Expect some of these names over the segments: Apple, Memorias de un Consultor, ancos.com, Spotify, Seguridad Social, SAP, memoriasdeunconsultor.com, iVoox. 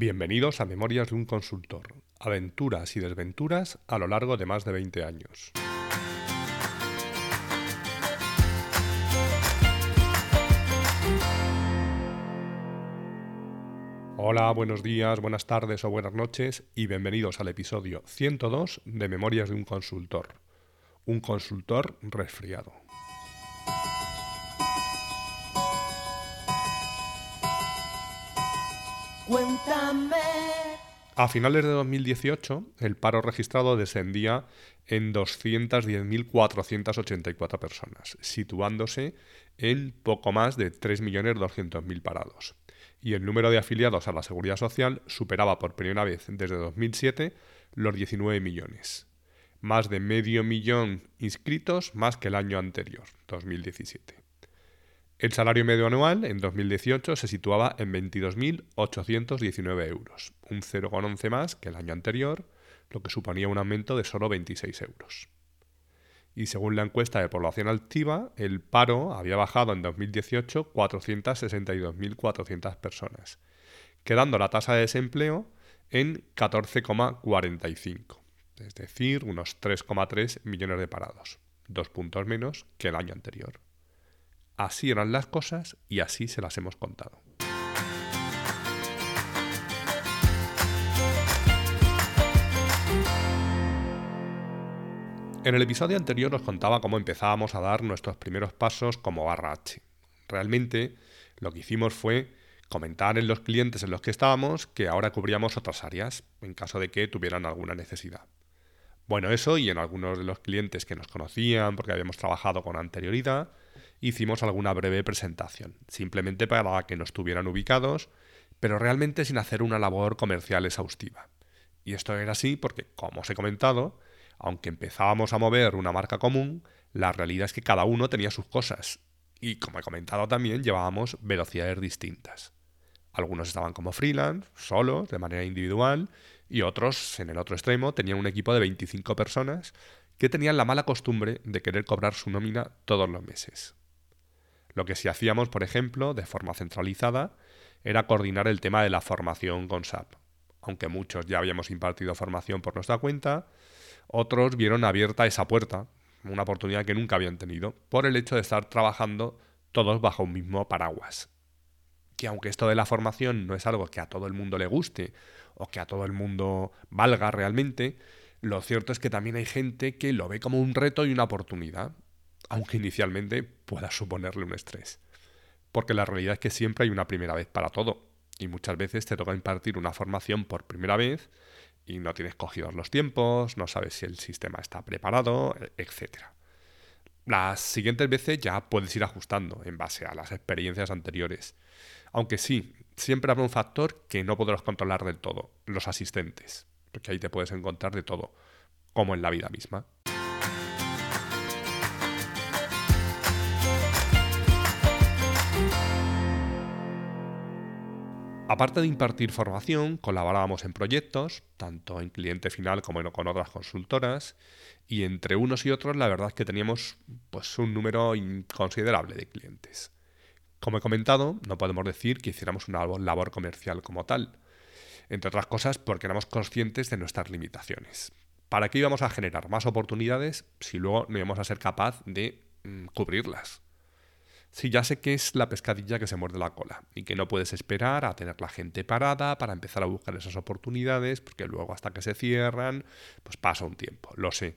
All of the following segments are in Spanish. Bienvenidos a Memorias de un Consultor, aventuras y desventuras a lo largo de más de 20 años. Hola, buenos días, buenas tardes o buenas noches y bienvenidos al episodio 102 de Memorias de un consultor resfriado. Cuéntame. A finales de 2018, el paro registrado descendía en 210.484 personas, situándose en poco más de 3.200.000 parados. Y el número de afiliados a la Seguridad Social superaba por primera vez desde 2007 los 19 millones. Más de 500.000 inscritos más que el año anterior, 2017. El salario medio anual en 2018 se situaba en 22.819 euros, un 0,11 más que el año anterior, lo que suponía un aumento de solo 26 euros. Y según la encuesta de población activa, el paro había bajado en 2018 462.400 personas, quedando la tasa de desempleo en 14,45, es decir, unos 3,3 millones de parados, 2 puntos menos que el año anterior. Así eran las cosas y así se las hemos contado. En el episodio anterior os contaba cómo empezábamos a dar nuestros primeros pasos como barra H. Realmente lo que hicimos fue comentar en los clientes en los que estábamos que ahora cubríamos otras áreas en caso de que tuvieran alguna necesidad. Bueno, eso y en algunos de los clientes que nos conocían porque habíamos trabajado con anterioridad, hicimos alguna breve presentación, simplemente para que nos tuvieran ubicados, pero realmente sin hacer una labor comercial exhaustiva. Y esto era así porque, como os he comentado, aunque empezábamos a mover una marca común, la realidad es que cada uno tenía sus cosas. Y como he comentado también, llevábamos velocidades distintas. Algunos estaban como freelance, solos, de manera individual, y otros, en el otro extremo, tenían un equipo de 25 personas que tenían la mala costumbre de querer cobrar su nómina todos los meses. Lo que sí hacíamos, por ejemplo, de forma centralizada, era coordinar el tema de la formación con SAP. Aunque muchos ya habíamos impartido formación por nuestra cuenta, otros vieron abierta esa puerta, una oportunidad que nunca habían tenido, por el hecho de estar trabajando todos bajo un mismo paraguas. Que aunque esto de la formación no es algo que a todo el mundo le guste o que a todo el mundo valga realmente, lo cierto es que también hay gente que lo ve como un reto y una oportunidad, aunque inicialmente pueda suponerle un estrés. Porque la realidad es que siempre hay una primera vez para todo, y muchas veces te toca impartir una formación por primera vez y no tienes cogidos los tiempos, no sabes si el sistema está preparado, etc. Las siguientes veces ya puedes ir ajustando en base a las experiencias anteriores. Aunque sí, siempre habrá un factor que no podrás controlar del todo, los asistentes. Porque ahí te puedes encontrar de todo, como en la vida misma. Aparte de impartir formación, colaborábamos en proyectos, tanto en cliente final como con otras consultoras, y entre unos y otros la verdad es que teníamos un número considerable de clientes. Como he comentado, no podemos decir que hiciéramos una labor comercial como tal, entre otras cosas porque éramos conscientes de nuestras limitaciones. ¿Para qué íbamos a generar más oportunidades si luego no íbamos a ser capaz de cubrirlas? Sí, ya sé que es la pescadilla que se muerde la cola y que no puedes esperar a tener la gente parada para empezar a buscar esas oportunidades porque luego hasta que se cierran, pues pasa un tiempo, lo sé.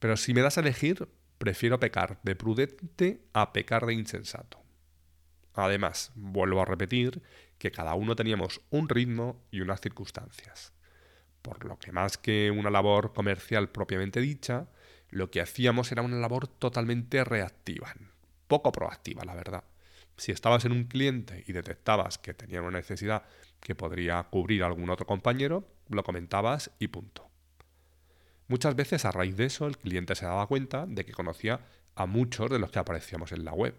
Pero si me das a elegir, prefiero pecar de prudente a pecar de insensato. Además, vuelvo a repetir que cada uno teníamos un ritmo y unas circunstancias. Por lo que más que una labor comercial propiamente dicha, lo que hacíamos era una labor totalmente reactiva. Poco proactiva, la verdad. Si estabas en un cliente y detectabas que tenía una necesidad que podría cubrir algún otro compañero, lo comentabas y punto. Muchas veces a raíz de eso el cliente se daba cuenta de que conocía a muchos de los que aparecíamos en la web,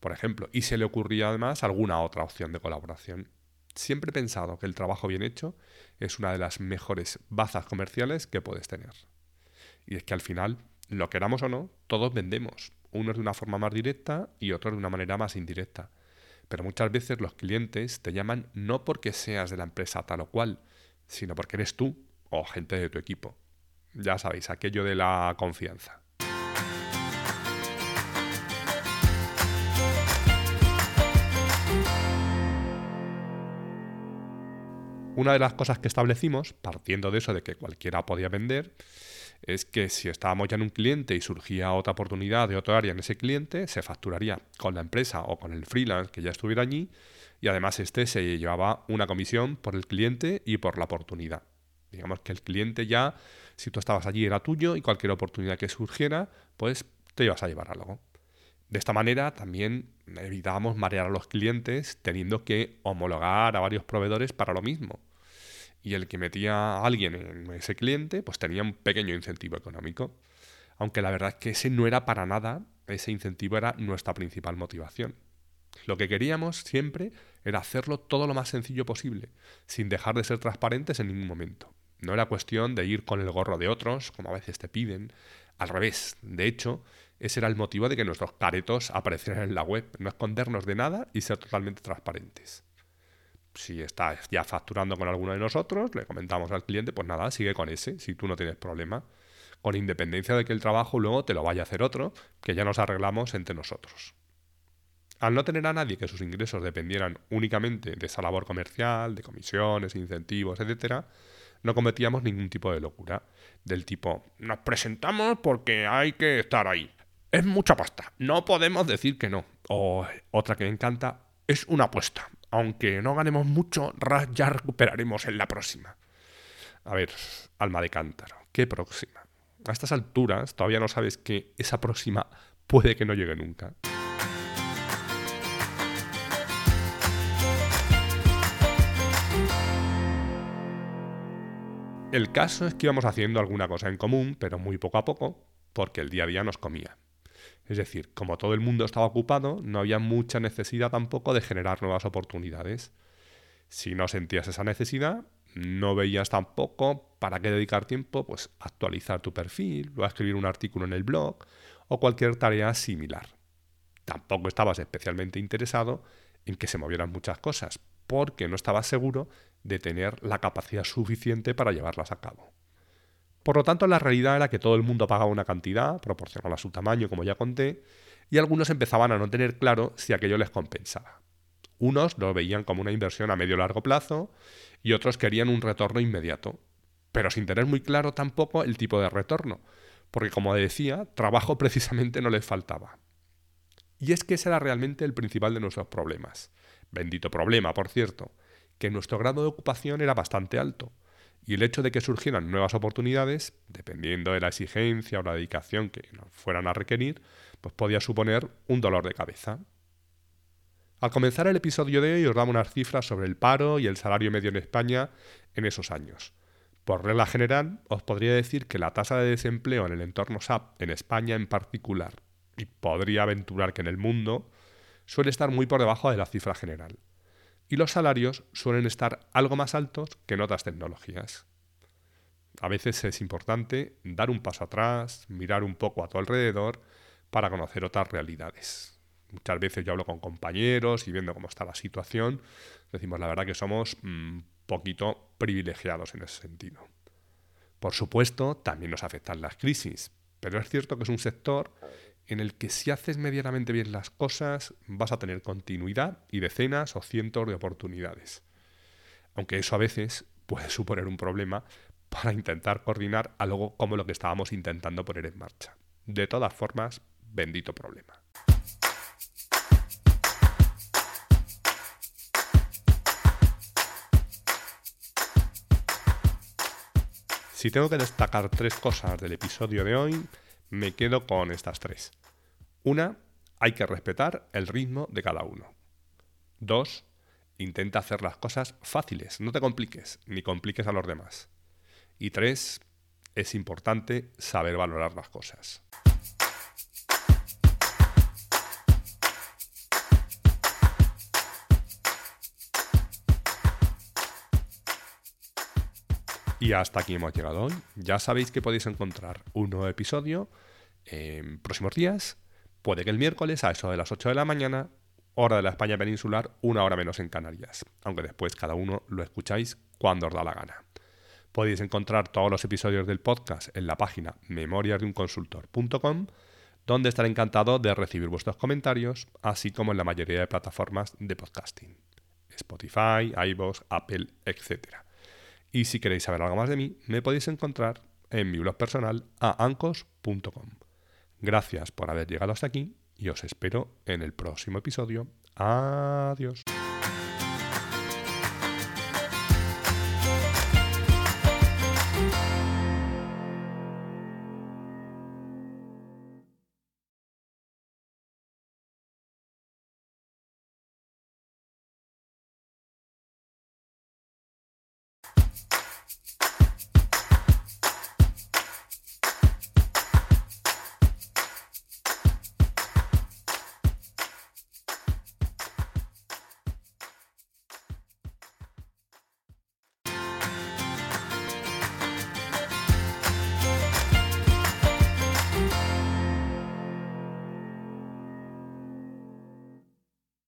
por ejemplo, y se le ocurría además alguna otra opción de colaboración. Siempre he pensado que el trabajo bien hecho es una de las mejores bazas comerciales que puedes tener. Y es que al final, lo queramos o no, todos vendemos. Unos de una forma más directa y otros de una manera más indirecta. Pero muchas veces los clientes te llaman no porque seas de la empresa tal o cual, sino porque eres tú o gente de tu equipo. Ya sabéis, aquello de la confianza. Una de las cosas que establecimos, partiendo de eso de que cualquiera podía vender, es que si estábamos ya en un cliente y surgía otra oportunidad de otra área en ese cliente, se facturaría con la empresa o con el freelance que ya estuviera allí, y además este se llevaba una comisión por el cliente y por la oportunidad. Digamos que el cliente ya, si tú estabas allí, era tuyo, y cualquier oportunidad que surgiera, pues te ibas a llevar algo. De esta manera también evitábamos marear a los clientes teniendo que homologar a varios proveedores para lo mismo. Y el que metía a alguien en ese cliente, pues tenía un pequeño incentivo económico. Aunque la verdad es que ese no era para nada, ese incentivo era nuestra principal motivación. Lo que queríamos siempre era hacerlo todo lo más sencillo posible, sin dejar de ser transparentes en ningún momento. No era cuestión de ir con el gorro de otros, como a veces te piden. Al revés, de hecho, ese era el motivo de que nuestros caretos aparecieran en la web, no escondernos de nada y ser totalmente transparentes. Si estás ya facturando con alguno de nosotros, le comentamos al cliente, pues nada, sigue con ese, si tú no tienes problema, con independencia de que el trabajo luego te lo vaya a hacer otro, que ya nos arreglamos entre nosotros. Al no tener a nadie que sus ingresos dependieran únicamente de esa labor comercial, de comisiones, incentivos, etc., no cometíamos ningún tipo de locura, del tipo, nos presentamos porque hay que estar ahí. Es mucha pasta, no podemos decir que no. O otra que me encanta, es una apuesta. Aunque no ganemos mucho, ya recuperaremos en la próxima. A ver, alma de cántaro, ¿qué próxima? A estas alturas todavía no sabes que esa próxima puede que no llegue nunca. El caso es que íbamos haciendo alguna cosa en común, pero muy poco a poco, porque el día a día nos comía. Es decir, como todo el mundo estaba ocupado, no había mucha necesidad tampoco de generar nuevas oportunidades. Si no sentías esa necesidad, no veías tampoco para qué dedicar tiempo, pues, a actualizar tu perfil, o a escribir un artículo en el blog, o cualquier tarea similar. Tampoco estabas especialmente interesado en que se movieran muchas cosas, porque no estabas seguro de tener la capacidad suficiente para llevarlas a cabo. Por lo tanto, la realidad era que todo el mundo pagaba una cantidad proporcional a su tamaño, como ya conté, y algunos empezaban a no tener claro si aquello les compensaba. Unos lo veían como una inversión a medio o largo plazo y otros querían un retorno inmediato, pero sin tener muy claro tampoco el tipo de retorno, porque como decía, trabajo precisamente no les faltaba. Y es que ese era realmente el principal de nuestros problemas. Bendito problema, por cierto, que nuestro grado de ocupación era bastante alto, y el hecho de que surgieran nuevas oportunidades, dependiendo de la exigencia o la dedicación que nos fueran a requerir, pues podía suponer un dolor de cabeza. Al comenzar el episodio de hoy os damos unas cifras sobre el paro y el salario medio en España en esos años. Por regla general, os podría decir que la tasa de desempleo en el entorno SAP, en España en particular, y podría aventurar que en el mundo, suele estar muy por debajo de la cifra general. Y los salarios suelen estar algo más altos que en otras tecnologías. A veces es importante dar un paso atrás, mirar un poco a tu alrededor para conocer otras realidades. Muchas veces yo hablo con compañeros y viendo cómo está la situación, decimos la verdad que somos un poquito privilegiados en ese sentido. Por supuesto, también nos afectan las crisis, pero es cierto que es un sector en el que si haces medianamente bien las cosas vas a tener continuidad y decenas o cientos de oportunidades. Aunque eso a veces puede suponer un problema para intentar coordinar algo como lo que estábamos intentando poner en marcha. De todas formas, bendito problema. Si tengo que destacar tres cosas del episodio de hoy, me quedo con estas tres. Una, hay que respetar el ritmo de cada uno. Dos, intenta hacer las cosas fáciles, no te compliques, ni compliques a los demás. Y tres, es importante saber valorar las cosas. Y hasta aquí hemos llegado hoy. Ya sabéis que podéis encontrar un nuevo episodio en próximos días. Puede que el miércoles a eso de las 8 de la mañana hora de la España peninsular, una hora menos en Canarias, aunque después cada uno lo escucháis cuando os da la gana. Podéis encontrar todos los episodios del podcast en la página memoriasdeunconsultor.com, donde estaré encantado de recibir vuestros comentarios, así como en la mayoría de plataformas de podcasting, Spotify, iVoox, Apple, etc. Y si queréis saber algo más de mí, me podéis encontrar en mi blog personal a ancos.com. Gracias por haber llegado hasta aquí y os espero en el próximo episodio. Adiós.